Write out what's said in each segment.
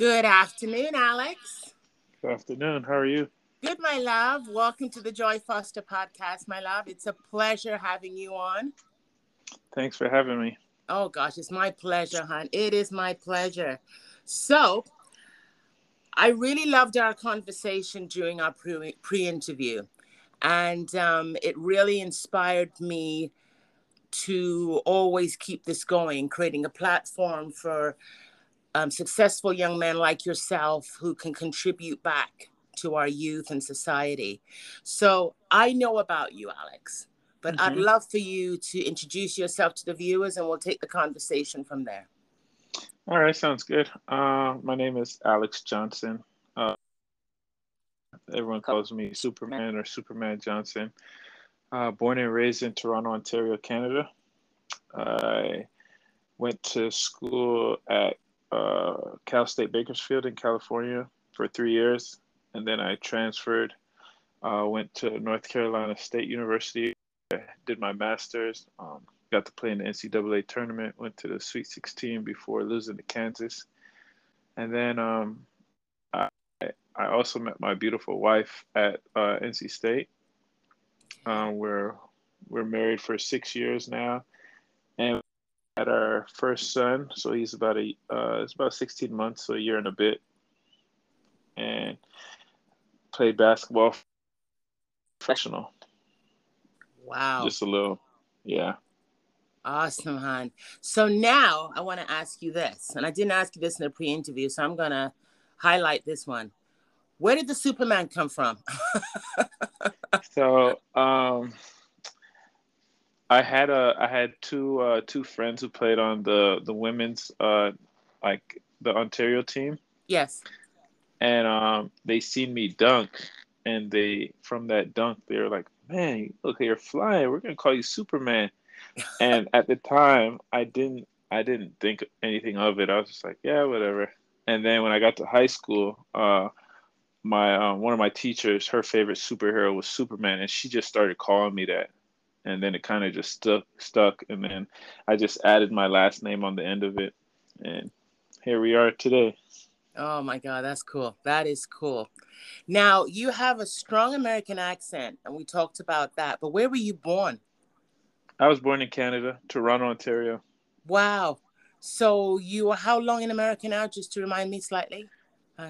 Good afternoon, Alex. Good afternoon. How are you? Good, my love. Welcome to the Joy Foster podcast, my love. It's a pleasure having you on. Thanks for having me. Oh, gosh, it's my pleasure, hon. It is my pleasure. So I really loved our conversation during our pre-interview, and it really inspired me to always keep this going, creating a platform for successful young men like yourself who can contribute back to our youth and society. So I know about you, Alex, but I'd love for you to introduce yourself to the viewers and we'll take the conversation from there. All right, sounds good. My name is Alex Johnson. Everyone calls me Superman or Superman Johnson. Born and raised in Toronto, Ontario, Canada. I went to school at Cal State Bakersfield in California for 3 years, and then I transferred, went to North Carolina State University. I did my master's, got to play in the NCAA tournament, went to the Sweet 16 before losing to Kansas, and then I also met my beautiful wife at NC State. We're married for 6 years now, and had our first son, so he's about it's about 16 months, so a year and a bit, and played basketball professional. Wow. Just a little, yeah. Awesome, hon. So now I want to ask you this, and I didn't ask you this in a pre-interview, so I'm going to highlight this one. Where did the Superman come from? So, I had two friends who played on the women's like the Ontario team. Yes. And they seen me dunk, and they were like, "Man, look, you're flying. We're gonna call you Superman." And at the time, I didn't think anything of it. I was just like, "Yeah, whatever." And then when I got to high school, my one of my teachers, her favorite superhero was Superman, and she just started calling me that. And then it kind of just stuck. And then I just added my last name on the end of it. And here we are today. Oh, my God. That's cool. That is cool. Now, you have a strong American accent, and we talked about that. But where were you born? I was born in Canada, Toronto, Ontario. Wow. So you were how long in America now, just to remind me slightly?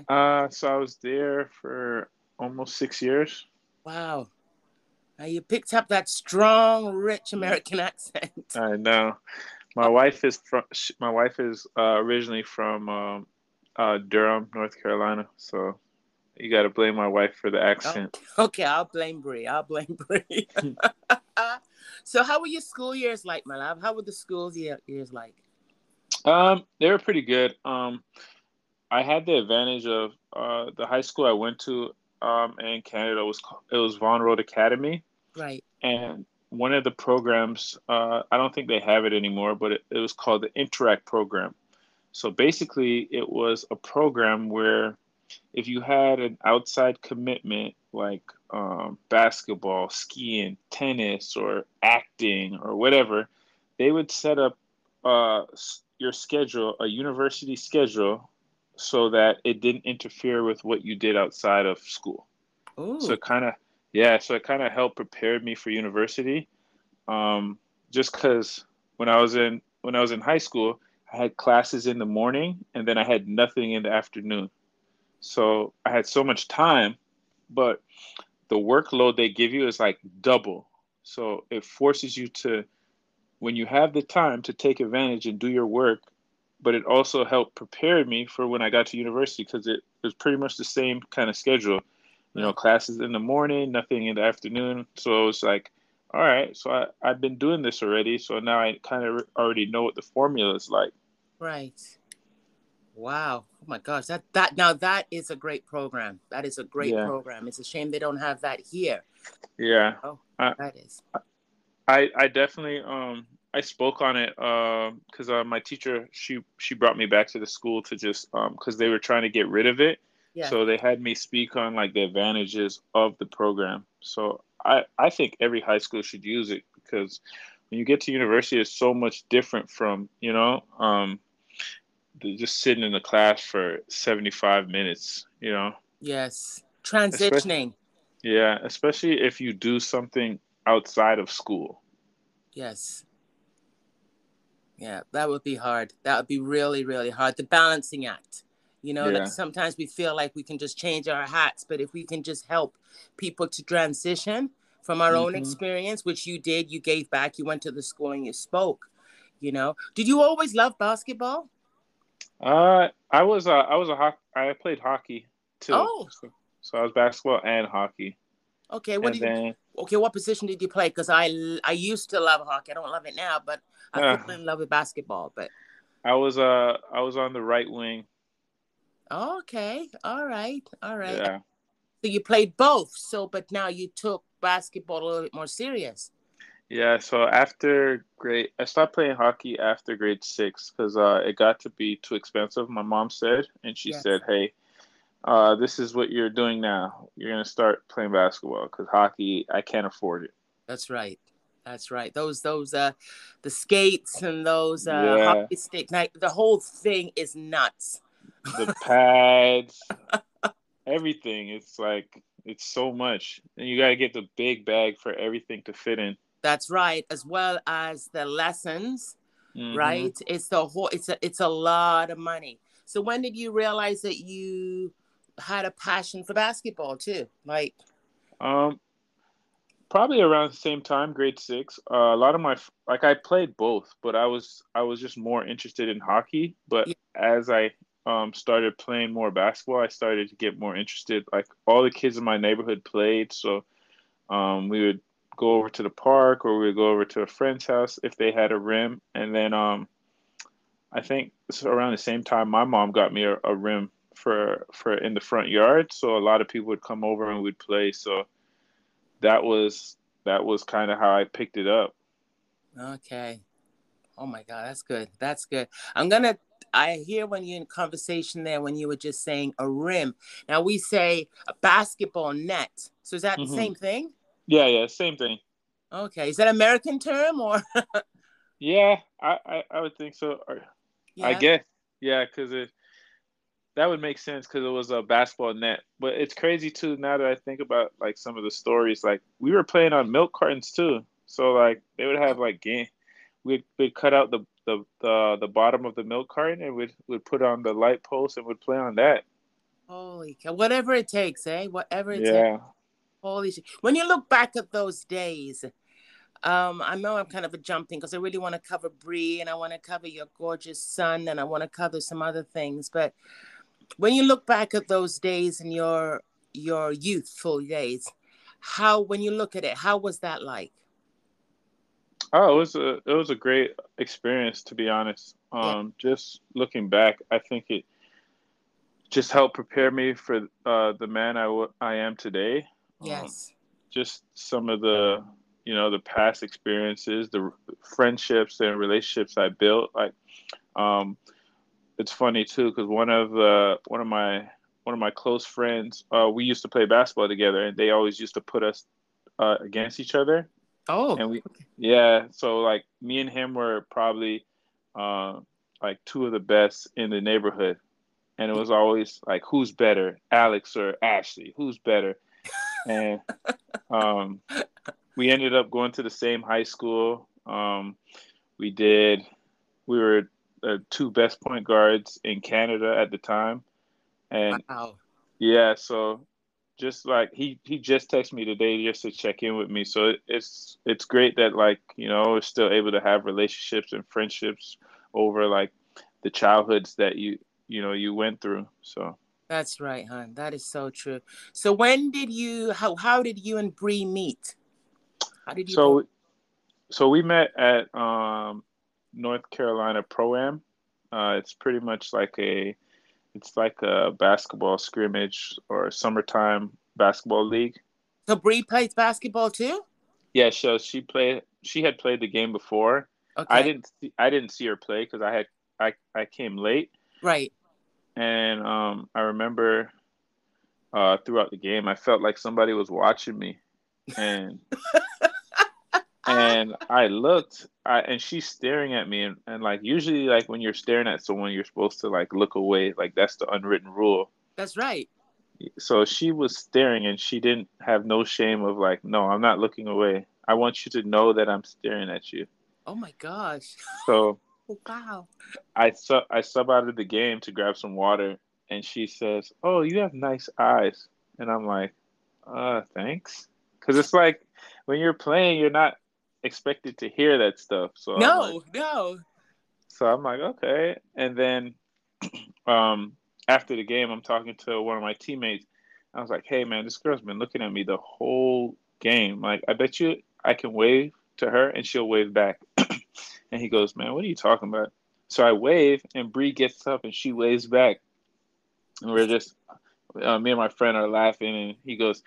So I was there for almost 6 years. Wow. You picked up that strong, rich American accent. I know. My wife is originally from Durham, North Carolina. So you got to blame my wife for the accent. Oh, okay, I'll blame Bree. So how were your school years like, my love? How were the school years like? They were pretty good. I had the advantage of the high school I went to in Canada was Vaughn Road Academy. Right. And one of the programs, I don't think they have it anymore, but it was called the Interact Program. So basically, it was a program where if you had an outside commitment like basketball, skiing, tennis, or acting, or whatever, they would set up your schedule, a university schedule, so that it didn't interfere with what you did outside of school. Ooh. So it kind of helped prepare me for university. Just because when I was in high school, I had classes in the morning and then I had nothing in the afternoon. So I had so much time, but the workload they give you is like double. So it forces you to, when you have the time, to take advantage and do your work. But it also helped prepare me for when I got to university, because it was pretty much the same kind of schedule, you know, classes in the morning, nothing in the afternoon. So it was like, all right, so I've been doing this already. So now I kind of already know what the formula is like. Right. Wow. Oh my gosh. That is a great program. That is a great program. It's a shame they don't have that here. Yeah. Oh, that is. I definitely, I spoke on it because my teacher, she brought me back to the school to just because they were trying to get rid of it. Yeah. So they had me speak on like the advantages of the program. So I think every high school should use it, because when you get to university, it's so much different from, you know, just sitting in the class for 75 minutes, you know? Yes. Transitioning. Especially if you do something outside of school. Yes. Yeah, that would be hard. That would be really, really hard. The balancing act. You know, like sometimes we feel like we can just change our hats, but if we can just help people to transition from our own experience, which you did, you gave back, you went to the school and you spoke, you know. Did you always love basketball? I played hockey too. Oh. So I was basketball and hockey. Okay, what position did you play? Because I used to love hockey. I don't love it now, but I fell in love with basketball. But I was on the right wing. Okay. All right. Yeah. So you played both. But now you took basketball a little bit more serious. Yeah. So I stopped playing hockey after grade 6 because it got to be too expensive. My mom said, and she said, "Hey, this is what you're doing now. You're gonna start playing basketball because hockey, I can't afford it." That's right. That's right. Those the skates and those hockey sticks. Like, the whole thing is nuts. The pads, everything. It's like, it's so much. And you got to get the big bag for everything to fit in. That's right. As well as the lessons, right? It's the whole, it's a lot of money. So when did you realize that you had a passion for basketball too? Like, probably around the same time, grade 6. A lot of my, like, I played both, but I was just more interested in hockey. But as I started playing more basketball, I started to get more interested. Like, all the kids in my neighborhood played, so we would go over to the park, or we would go over to a friend's house if they had a rim. And then I think around the same time, my mom got me a rim for in the front yard, so a lot of people would come over and we'd play. So that was kind of how I picked it up. Okay. Oh my God, that's good. I hear when you're in conversation there, when you were just saying a rim. Now we say a basketball net. So is that the same thing? Yeah, same thing. Okay. Is that an American term or? Yeah, I would think so. I guess. Yeah, because that would make sense because it was a basketball net. But it's crazy too, now that I think about like some of the stories. Like, we were playing on milk cartons too. So like they would have like game. We'd cut out the bottom of the milk carton and we'd put on the light post and would play on that. Holy cow. Whatever it takes, eh? Whatever it takes. Holy shit. When you look back at those days, I know I'm kind of jumping because I really want to cover Bree and I want to cover your gorgeous son and I want to cover some other things. But when you look back at those days and your youthful days, how was that like? Oh, it was a great experience, to be honest. Just looking back, I think it just helped prepare me for the man I am today. Yes. Just some of the, you know, the past experiences, the friendships and relationships I built. Like, it's funny too, because one of my close friends, we used to play basketball together, and they always used to put us against each other. Oh, and so like me and him were probably like two of the best in the neighborhood, and it was always like, who's better, Alex or Ashley? Who's better? And we ended up going to the same high school. We were the two best point guards in Canada at the time, and so. Just like he just texted me today just to check in with me. So it's great that, like, you know, we're still able to have relationships and friendships over like the childhoods that you went through. So that's right, hon. That is so true. So when did you how did you and Bree meet? So we met at North Carolina Pro-Am. It's pretty much like a basketball scrimmage or summertime basketball league. So Bree plays basketball too? Yeah, so she had played the game before. Okay. I didn't see her play because I came late. Right. And I remember throughout the game I felt like somebody was watching me. And I looked, and she's staring at me, and like usually like when you're staring at someone, you're supposed to like look away, like that's the unwritten rule. That's right. So she was staring, and she didn't have no shame of like, no, I'm not looking away. I want you to know that I'm staring at you. Oh my gosh. So wow. I sub out of the game to grab some water, and she says, "Oh, you have nice eyes." And I'm like, thanks." Because it's like when you're playing, you're not expected to hear that stuff. So So I'm like, okay. And then after the game, I'm talking to one of my teammates. I was like, "Hey, man, this girl's been looking at me the whole game. Like, I bet you I can wave to her and she'll wave back." And he goes, "Man, what are you talking about?" So I wave, and Bree gets up and she waves back. And we're just, me and my friend are laughing. And he goes,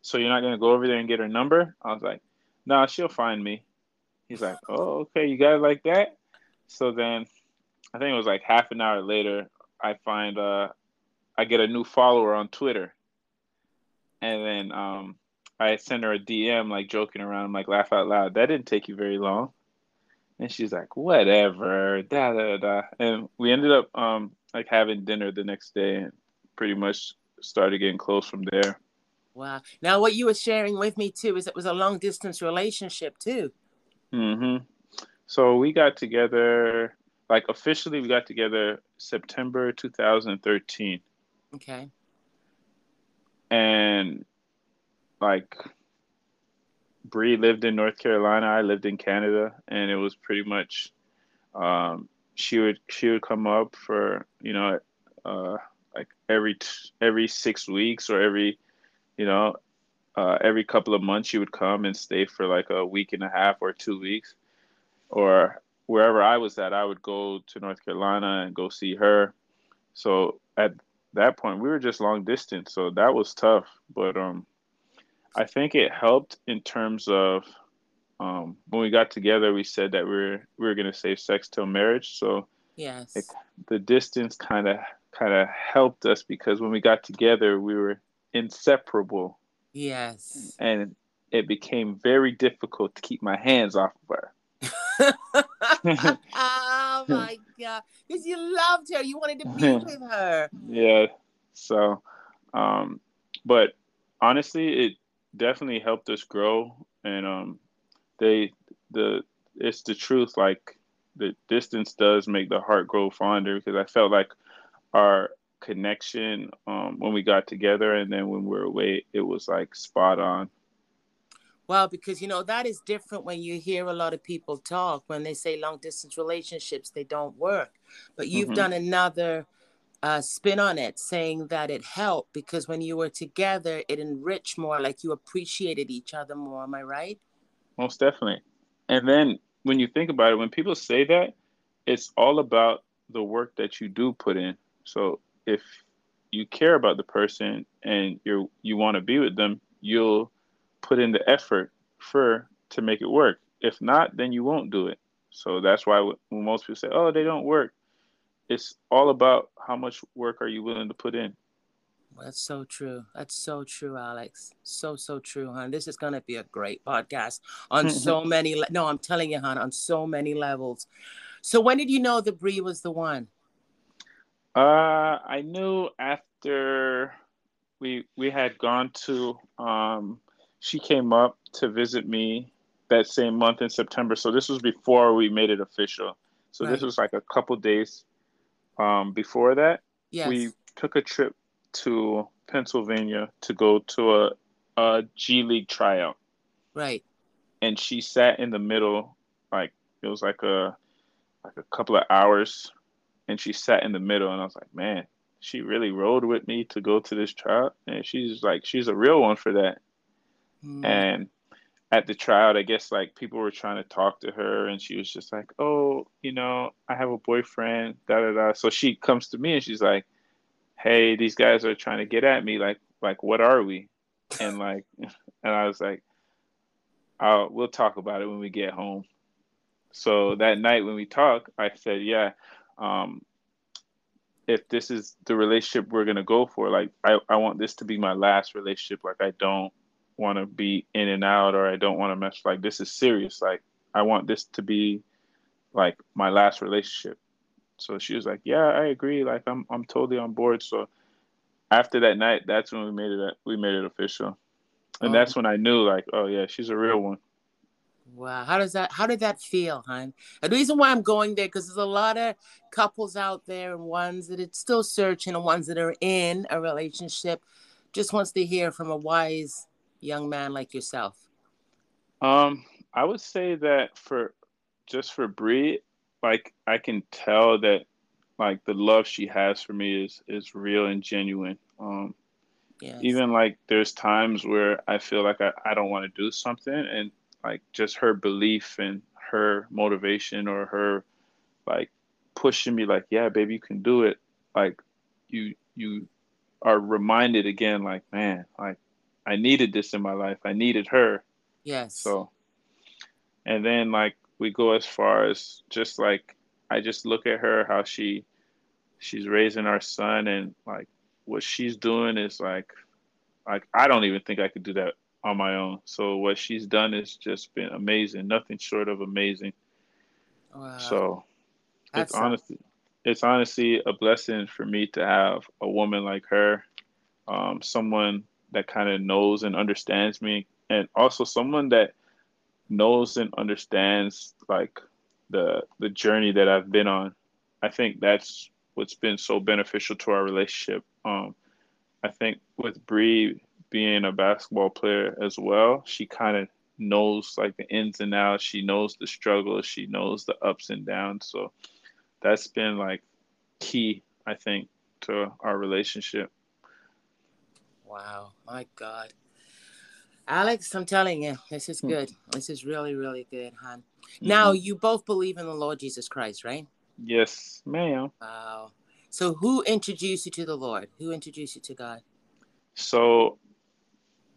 "So you're not going to go over there and get her number?" I was like, "Nah, she'll find me." He's like, "Oh, okay, you guys like that?" So then I think it was like half an hour later, I get a new follower on Twitter. And then I send her a DM, like joking around, like laugh out loud. "That didn't take you very long." And she's like, "Whatever, da da da." And we ended up like having dinner the next day, and pretty much started getting close from there. Wow. Now, what you were sharing with me too is it was a long distance relationship too. Mm-hmm. So we got together, like officially, we got together September 2013. Okay. And like, Bree lived in North Carolina. I lived in Canada, and it was pretty much she would come up for like every 6 weeks or every couple of months she would come and stay for like a week and a half or 2 weeks, or wherever I was at, I would go to North Carolina and go see her. So at that point, we were just long distance, so that was tough, but I think it helped in terms of when we got together, we said that we were going to save sex till marriage. So yes, the distance kind of helped us, because when we got together, we were inseparable. Yes, and it became very difficult to keep my hands off of her. Oh my God! Because you loved her, you wanted to be with her. Yeah. So, but honestly, it definitely helped us grow, and it's the truth. Like, the distance does make the heart grow fonder, because I felt like our connection when we got together, and then when we were away, it was like spot on. Well, because that is different. When you hear a lot of people talk, when they say long distance relationships, they don't work, but you've done another spin on it, saying that it helped because when you were together, it enriched more, like you appreciated each other more. Am I right? Most definitely. And then when you think about it, when people say that, it's all about the work that you do put in. So if you care about the person and you want to be with them, you'll put in the effort to make it work. If not, then you won't do it. So that's why when most people say, "Oh, they don't work," it's all about how much work are you willing to put in. That's so true. That's so true, Alex. So, so true, hon. This is going to be a great podcast on so many. No, I'm telling you, hon, on so many levels. So when did you know that Bree was the one? I knew after we had gone to, she came up to visit me that same month in September. So this was before we made it official. So right. This was like a couple days before that. Yes. We took a trip to Pennsylvania to go to a G League tryout. Right. And she sat in the middle, like it was like a couple of hours, and she sat in the middle, and I was like, "Man, she really rode with me to go to this tryout." And she's a real one for that. Mm. And at the tryout, I guess like people were trying to talk to her, and she was just like, "Oh, I have a boyfriend, da da da." So she comes to me and she's like, "Hey, these guys are trying to get at me. Like what are we?" And I was like, "We'll talk about it when we get home." So that night when we talked, I said, "Yeah, if this is the relationship we're gonna go for, like I want this to be my last relationship. Like I don't want to be in and out, or I don't want to mess. Like, this is serious. Like, I want this to be like my last relationship. So she was like, yeah, I agree. Like I'm totally on board. So after that night, that's when we made it official. And that's when I knew, like, oh yeah, she's a real one. Wow. How did that feel, hon? And the reason why I'm going there, because there's a lot of couples out there and ones that are still searching and ones that are in a relationship, just wants to hear from a wise young man like yourself. I would say that for Bree, like I can tell that like the love she has for me is real and genuine. Yes. Even like there's times where I feel like I don't want to do something, and like just her belief and her motivation or her like pushing me like, yeah, baby, you can do it. Like you are reminded again, like, man, like I needed this in my life. I needed her. Yes. So, and then like we go as far as just like, I just look at her, how she's raising our son, and like what she's doing is like, I don't even think I could do that on my own. So what she's done has just been amazing. Nothing short of amazing. Wow. So it's honestly a blessing for me to have a woman like her, someone that kind of knows and understands me, and also someone that knows and understands like the journey that I've been on. I think that's what's been so beneficial to our relationship. I think with Bree being a basketball player as well, she kind of knows like the ins and outs. She knows the struggles. She knows the ups and downs. So that's been like key, I think, to our relationship. Wow. My God. Alex, I'm telling you, this is good. This is really, really good, hon. Now, you both believe in the Lord Jesus Christ, right? Yes, ma'am. Wow. So who introduced you to the Lord? Who introduced you to God? So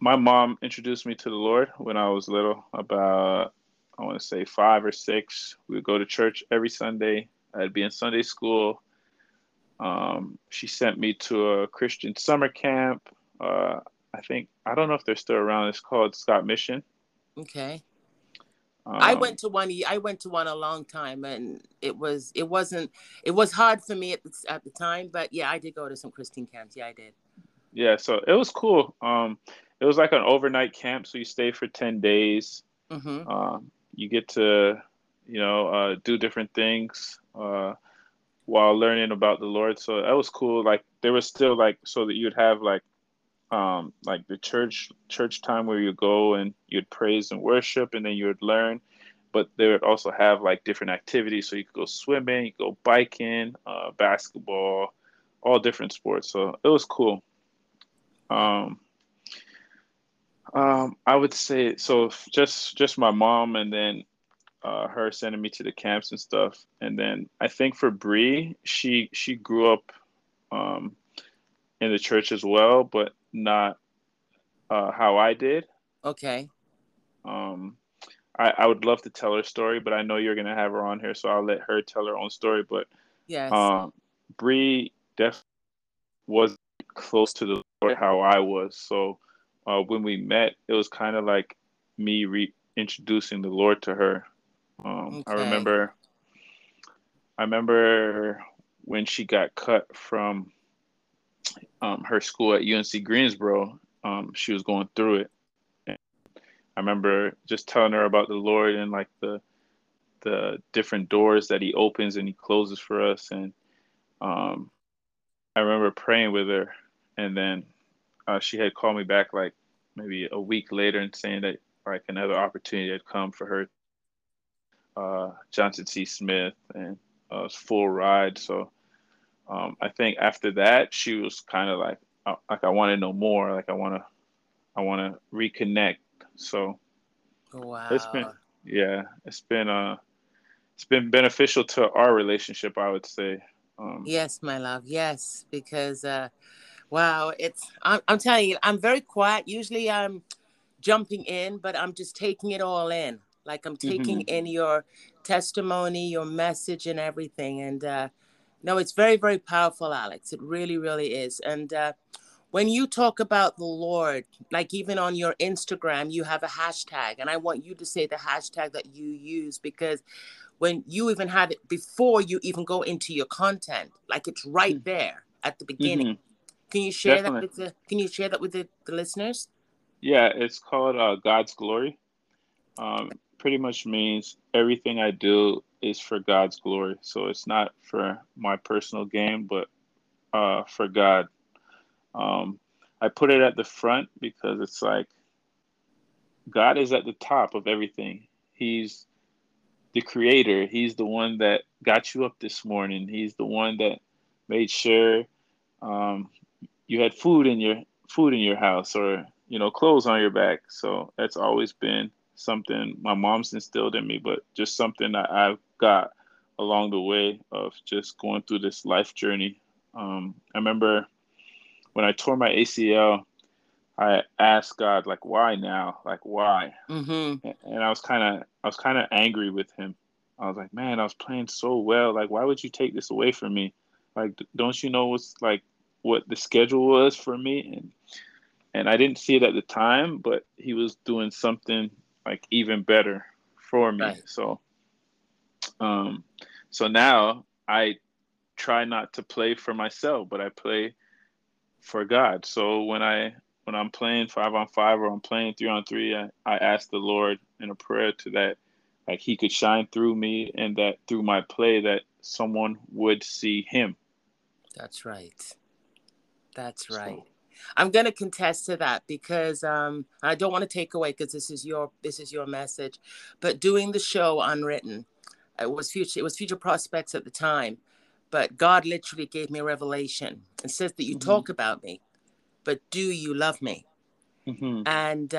my mom introduced me to the Lord when I was little, about, I want to say 5 or 6. We would go to church every Sunday. I'd be in Sunday school. She sent me to a Christian summer camp. I think, I don't know if they're still around. It's called Scott Mission. Okay. I went to one a long time, and it was hard for me at the time, but yeah, I did go to some Christian camps. Yeah, I did. Yeah. So it was cool. It was like an overnight camp. So you stay for 10 days. Mm-hmm. You get to, do different things, while learning about the Lord. So that was cool. Like there was still like, so that you'd have like the church time where you go and you'd praise and worship, and then you would learn, but they would also have like different activities. So you could go swimming, you could go biking, basketball, all different sports. So it was cool. I would say, so just my mom, and then her sending me to the camps and stuff. And then I think for Bree, she grew up in the church as well, but not how I did. Okay. I would love to tell her story, but I know you're going to have her on here, so I'll let her tell her own story. But yes, Bree definitely was close to the Lord how I was. So when we met, it was kind of like me reintroducing the Lord to her. Okay. I remember when she got cut from her school at UNC Greensboro. She was going through it. And I remember just telling her about the Lord and like the different doors that He opens and He closes for us. And I remember praying with her, and then she had called me back like maybe a week later and saying that like another opportunity had come for her, Johnson C. Smith, and full ride. So I think after that, she was kind of like I want to know more. Like I want to reconnect. So, wow. It's been beneficial to our relationship, I would say. Yes, my love. Yes, because wow, I'm telling you, I'm very quiet. Usually, I'm jumping in, but I'm just taking it all in. Like I'm taking in your testimony, your message, and everything, and. No, it's very, very powerful, Alex. It really, really is. And When you talk about the Lord, like even on your Instagram, you have a hashtag, and I want you to say the hashtag that you use, because when you even had it before you even go into your content, like it's right there at the beginning. Mm-hmm. Can you share that with the, can you share that with the listeners? Yeah, it's called God's Glory. Pretty much means everything I do is for God's glory. So it's not for my personal gain, but for God. I put it at the front because it's like God is at the top of everything. He's the creator. He's the one that got you up this morning. He's the one that made sure you had food in your house, or, you know, clothes on your back. So that's always been something my mom's instilled in me, but just something that I've got along the way of just going through this life journey. I remember when I tore my ACL, I asked God, like, why now? Like, why? Mm-hmm. And I was kind of angry with him. I was like, man, I was playing so well. Like, why would you take this away from me? Like, don't you know what the schedule was for me? And I didn't see it at the time, but he was doing something like even better for me. Right. So now I try not to play for myself, but I play for God. So when I'm playing 5-on-5 or I'm playing 3-on-3, I ask the Lord in a prayer to that, like, he could shine through me, and that through my play that someone would see him. That's right. That's right. So I'm going to contest to that, because I don't want to take away, because this is your message, but doing the show Unwritten, it was Future Prospects at the time. But God literally gave me a revelation and says that you talk about me, but do you love me? Mm-hmm. And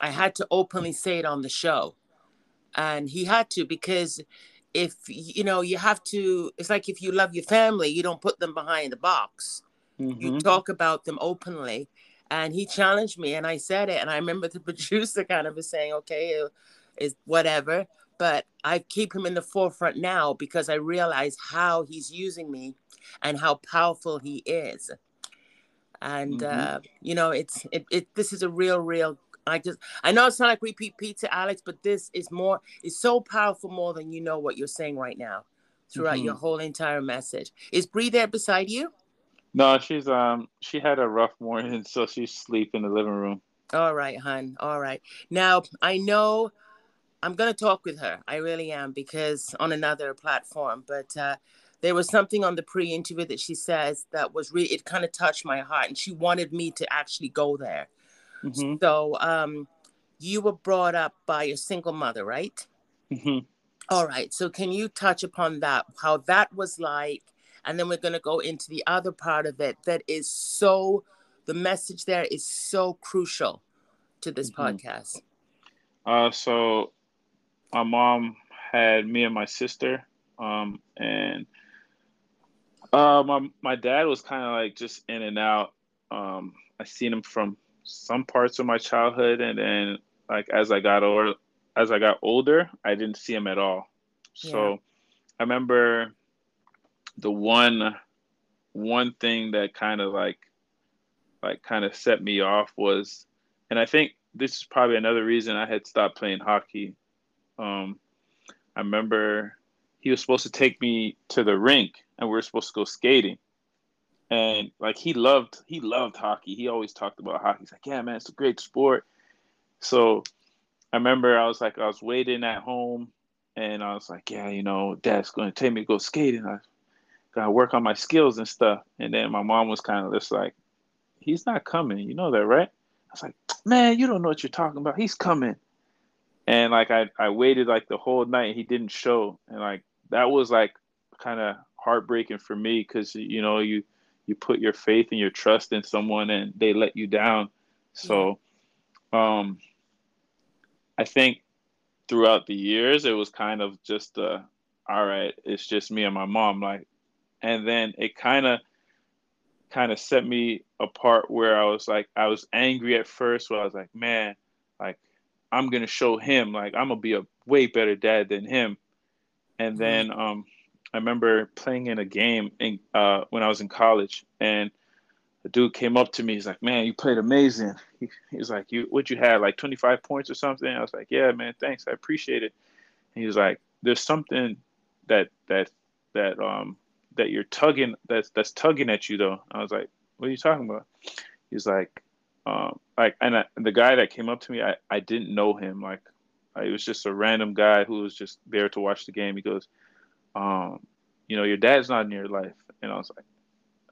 I had to openly say it on the show. And he had to, because if, you know, you have to, it's like if you love your family, you don't put them behind the box. Mm-hmm. You talk about them openly. And he challenged me and I said it. And I remember the producer kind of was saying, okay, it's whatever. But I keep him in the forefront now because I realize how he's using me and how powerful he is. And, you know, this is a real, I know it's not like repeat pizza, Alex, but this is more, it's so powerful, more than, you know, what you're saying right now throughout your whole entire message. Is Bree there beside you? No, she had a rough morning, so she's sleeping in the living room. All right, hon. All right. Now I know, I'm going to talk with her. I really am, because on another platform, but there was something on the pre-interview that she says that was really, it kind of touched my heart, and she wanted me to actually go there. Mm-hmm. So you were brought up by a single mother, right? Mm-hmm. All right. So can you touch upon that, how that was like? And then we're going to go into the other part of it that is so, the message there is so crucial to this podcast. So my mom had me and my sister, and my dad was kind of like just in and out. I seen him from some parts of my childhood, and then like as I got older, I didn't see him at all. Yeah. So I remember the one thing that kind of like set me off was, and I think this is probably another reason I had stopped playing hockey. I remember he was supposed to take me to the rink and we were supposed to go skating. And like he loved hockey. He always talked about hockey. He's like, yeah, man, it's a great sport. So I remember I was waiting at home and I was like, yeah, you know, Dad's going to take me to go skating. I got to work on my skills and stuff. And then my mom was kind of just like, he's not coming. You know that, right? I was like, man, you don't know what you're talking about. He's coming. And like I waited like the whole night and he didn't show. And like that was like kind of heartbreaking for me, because you know you put your faith and your trust in someone and they let you down. So I think throughout the years it was kind of just all right, it's just me and my mom, like, and then it kind of set me apart where I was angry at first, where I was like, man, like I'm going to show him, like I'm going to be a way better dad than him. And then I remember playing in a game when I was in college, and the dude came up to me. He's like, man, you played amazing. He's like, what you had, like 25 points or something? I was like, yeah, man, thanks. I appreciate it. And he was like, there's something that you're tugging, that's tugging at you, though. I was like, what are you talking about? He's like, the guy that came up to me, I didn't know him. Like, it was just a random guy who was just there to watch the game. He goes, your dad's not in your life. And I was like,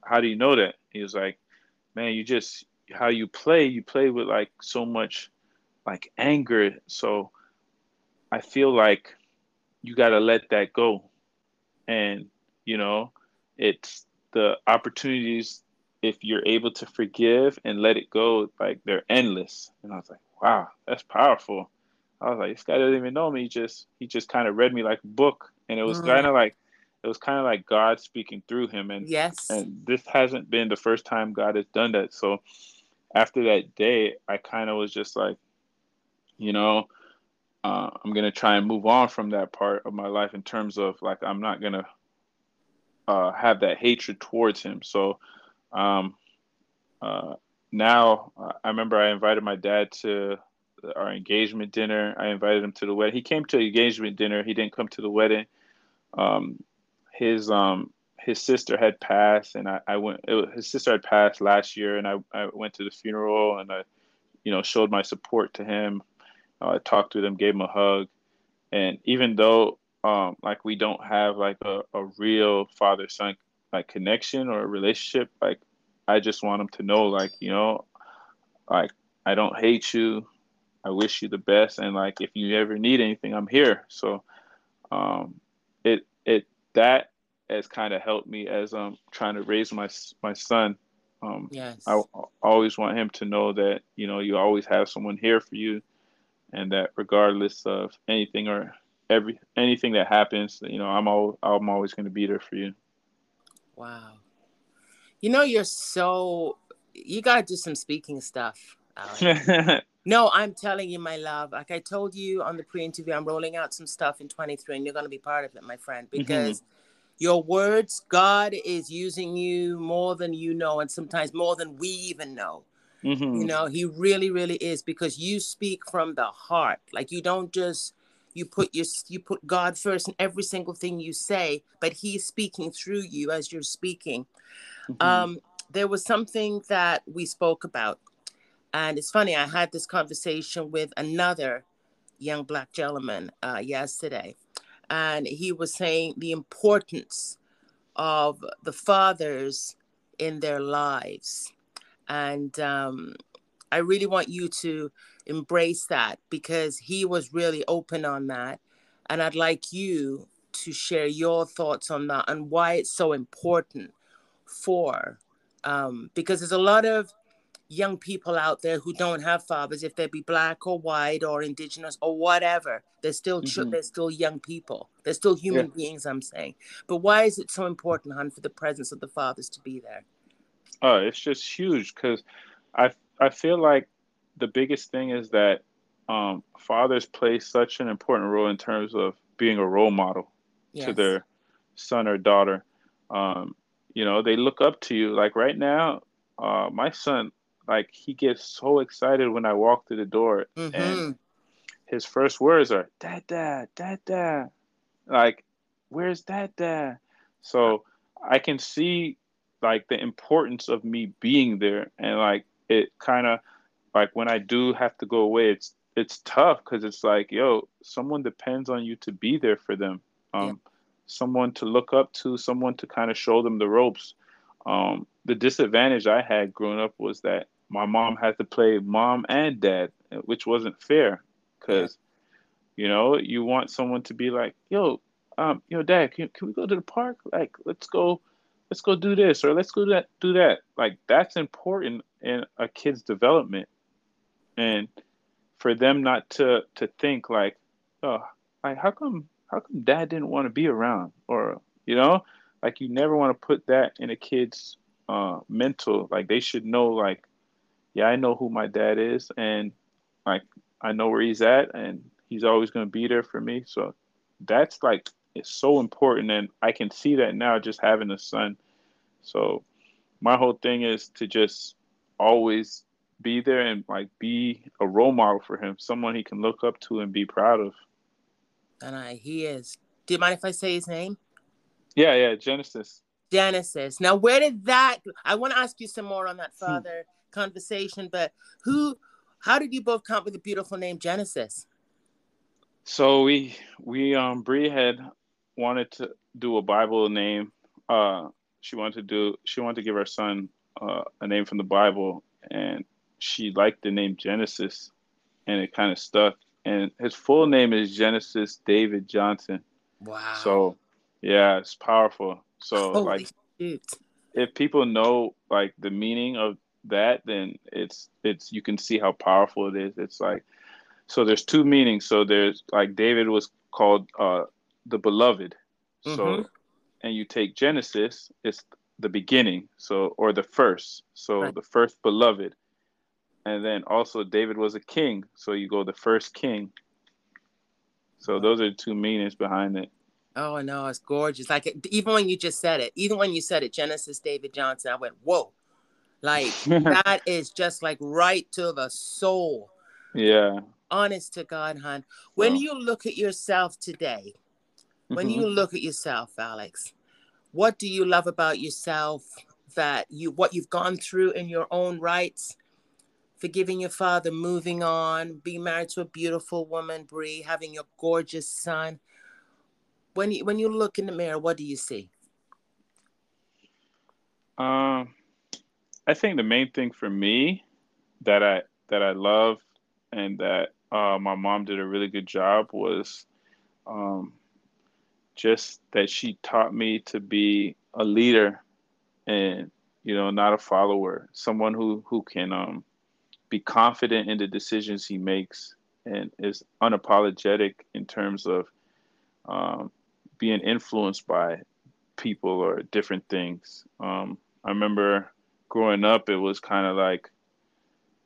how do you know that? He was like, man, how you play with like so much like anger. So I feel like you got to let that go. And, it's the opportunities, if you're able to forgive and let it go, like they're endless. And I was like, wow, that's powerful. I was like, this guy doesn't even know me. He just kind of read me like a book. And it was kind of like God speaking through him. And yes, and this hasn't been the first time God has done that. So after that day, I kind of was just like, I'm going to try and move on from that part of my life in terms of like, I'm not going to have that hatred towards him. So now I remember I invited my dad to our engagement dinner. I invited him to the wedding. He came to the engagement dinner. He didn't come to the wedding. His sister had passed, and his sister had passed last year, and I went to the funeral, and I, showed my support to him. I talked with him, gave him a hug. And even though, we don't have like a real father-son like connection or a relationship, like, I just want him to know, like, like, I don't hate you. I wish you the best. And like, if you ever need anything, I'm here. So, that has kind of helped me as I'm trying to raise my son. Yes. I always want him to know that, you always have someone here for you, and that regardless of anything or anything that happens, I'm always going to be there for you. Wow. You got to do some speaking stuff, Alex. No, I'm telling you, my love, like I told you on the pre-interview, I'm rolling out some stuff in 23, and you're going to be part of it, my friend, because your words, God is using you more than you know, and sometimes more than we even know. Mm-hmm. He really, really is, because you speak from the heart. Like, you don't just, you put God first in every single thing you say, but he's speaking through you as you're speaking. Mm-hmm. There was something that we spoke about. And it's funny, I had this conversation with another young black gentleman yesterday, and he was saying the importance of the fathers in their lives. And I really want you to embrace that, because he was really open on that. And I'd like you to share your thoughts on that and why it's so important because there's a lot of young people out there who don't have fathers, if they be black or white or indigenous or whatever. They're still they're still young people. They're still human beings, I'm saying. But why is it so important, hon, for the presence of the fathers to be there? Oh, it's just huge, because I feel like the biggest thing is that fathers play such an important role in terms of being a role model to their son or daughter. They look up to you. Like right now, my son, like, he gets so excited when I walk through the door, and his first words are "Dada, Dada." Like, where's Dada? So I can see like the importance of me being there, and like it kind of like when I do have to go away, it's tough, because it's like, yo, someone depends on you to be there for them, someone to look up to, someone to kind of show them the ropes. The disadvantage I had growing up was that my mom had to play mom and dad, which wasn't fair, because, you want someone to be like, yo, dad, can we go to the park? Like, let's go do this, or let's go do that. Like, that's important in a kid's development. And for them not to think like, oh, like, how come dad didn't want to be around? Or, like, you never want to put that in a kid's mental. Like, they should know, like, yeah, I know who my dad is, and like, I know where he's at, and he's always going to be there for me. So that's like, it's so important. And I can see that now just having a son. So my whole thing is to just always be there and like be a role model for him, someone he can look up to and be proud of. And he is. Do you mind if I say his name? Yeah, Genesis. Now, where did that? I want to ask you some more on that father conversation, but how did you both come up with the beautiful name Genesis? So we Bree had wanted to do a Bible name. She wanted to give her son a name from the Bible, and she liked the name Genesis, and it kind of stuck. And his full name is Genesis David Johnson. Wow. So, yeah, it's powerful. So, if people know like the meaning of that, then it's you can see how powerful it is. It's like, so there's two meanings. So there's like David was called the beloved. Mm-hmm. So, and you take Genesis, it's the beginning. So, or the first. So right. The first beloved. And then also David was a king, so you go the first king. So those are the two meanings behind it. Oh no, it's gorgeous! Like even when you said it, Genesis David Johnson, I went whoa, like that is just like right to the soul. Yeah. Honest to God, hon. When you look at yourself today, when you look at yourself, Alex, what do you love about yourself? What you've gone through in your own rights. Forgiving your father, moving on, being married to a beautiful woman, Bree, having your gorgeous son. When you look in the mirror, what do you see? I think the main thing for me that I love and that my mom did a really good job was just that she taught me to be a leader and, you know, not a follower, someone who can be confident in the decisions he makes and is unapologetic in terms of being influenced by people or different things. I remember growing up, it was kind of like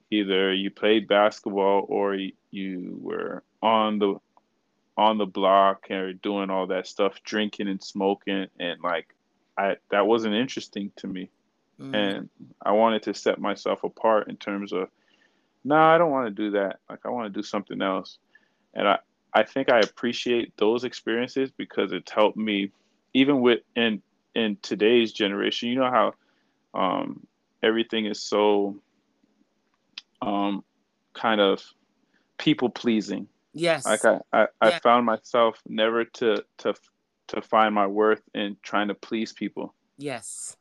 either you played basketball or you were on the block or doing all that stuff, drinking and smoking. And that wasn't interesting to me. Mm. And I wanted to set myself apart in terms of, no, I don't want to do that. Like, I want to do something else. And I think I appreciate those experiences because it's helped me, even with in today's generation, you know how everything is so kind of people-pleasing. Yes. Like, I found myself never to find my worth in trying to please people. Yes.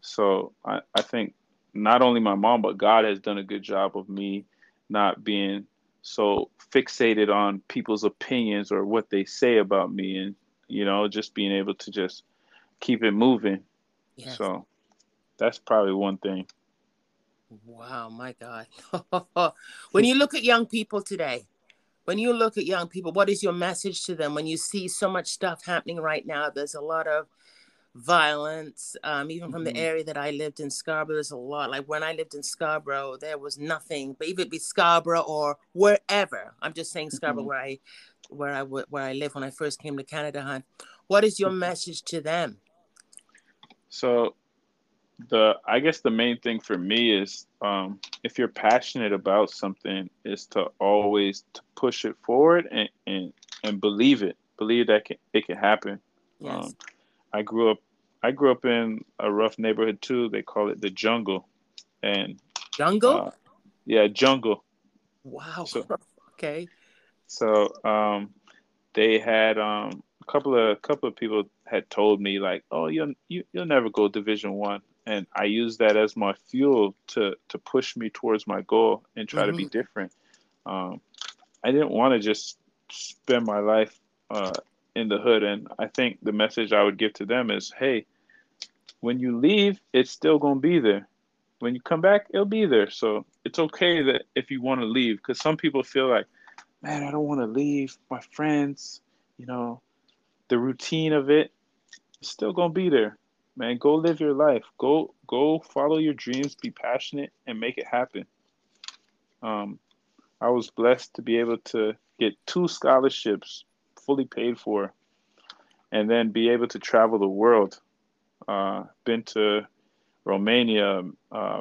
So I think not only my mom, but God has done a good job of me not being so fixated on people's opinions or what they say about me and, you know, just being able to just keep it moving. Yes. So that's probably one thing. Wow, my God. When you look at young people today, what is your message to them when you see so much stuff happening right now? There's a lot of violence, even from the area that I lived in, Scarborough, there's a lot. Like when I lived in Scarborough, there was nothing. But even be Scarborough or wherever. I'm just saying Scarborough, where I live when I first came to Canada. Hun, what is your message to them? So, I guess the main thing for me is if you're passionate about something, is to always to push it forward and believe it. Believe that it can happen. Yes. I grew up in a rough neighborhood too. They call it the jungle. And jungle. Wow. So, okay. So they had a couple of people had told me like, oh, you'll never go Division I, and I used that as my fuel to push me towards my goal and try to be different. I didn't want to just spend my life in the hood. And I think the message I would give to them is, hey, when you leave, it's still going to be there. When you come back, it'll be there. So it's okay that if you want to leave, because some people feel like, man, I don't want to leave my friends, you know, the routine of it. It's still going to be there, man. Go live your life. Go follow your dreams, be passionate and make it happen. I was blessed to be able to get 2 scholarships fully paid for, and then be able to travel the world. Been to Romania,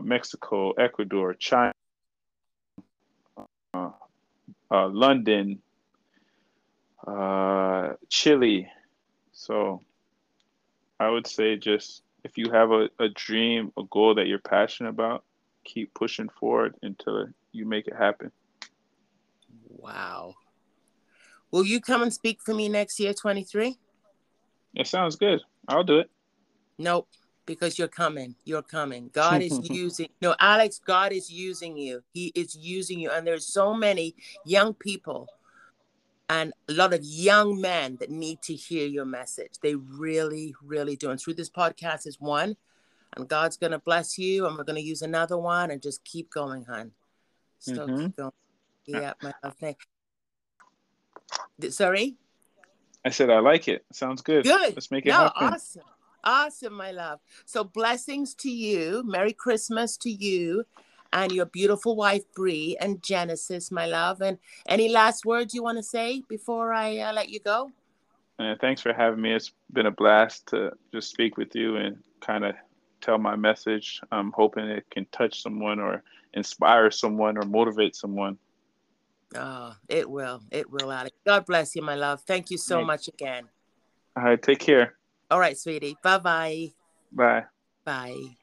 Mexico, Ecuador, China, London, Chile. So I would say just if you have a dream, a goal that you're passionate about, keep pushing forward until you make it happen. Wow. Will you come and speak for me next year, 23? That sounds good. I'll do it. Nope, because you're coming. You're coming. God is using. No, Alex, God is using you. He is using you. And there's so many young people and a lot of young men that need to hear your message. They really, really do. And through this podcast is one. And God's going to bless you. And we're going to use another one and just keep going, hon. Still keep going. Yeah, my love. Sorry? I said, I like it. Sounds good. Good. Let's make it happen. Awesome. Awesome, my love. So blessings to you. Merry Christmas to you and your beautiful wife, Bree, and Genesis, my love. And any last words you want to say before I let you go? Thanks for having me. It's been a blast to just speak with you and kind of tell my message. I'm hoping it can touch someone or inspire someone or motivate someone. Oh, it will. It will, Alex. God bless you, my love. Thank you so much again. All right. Take care. All right, sweetie. Bye-bye. Bye. Bye.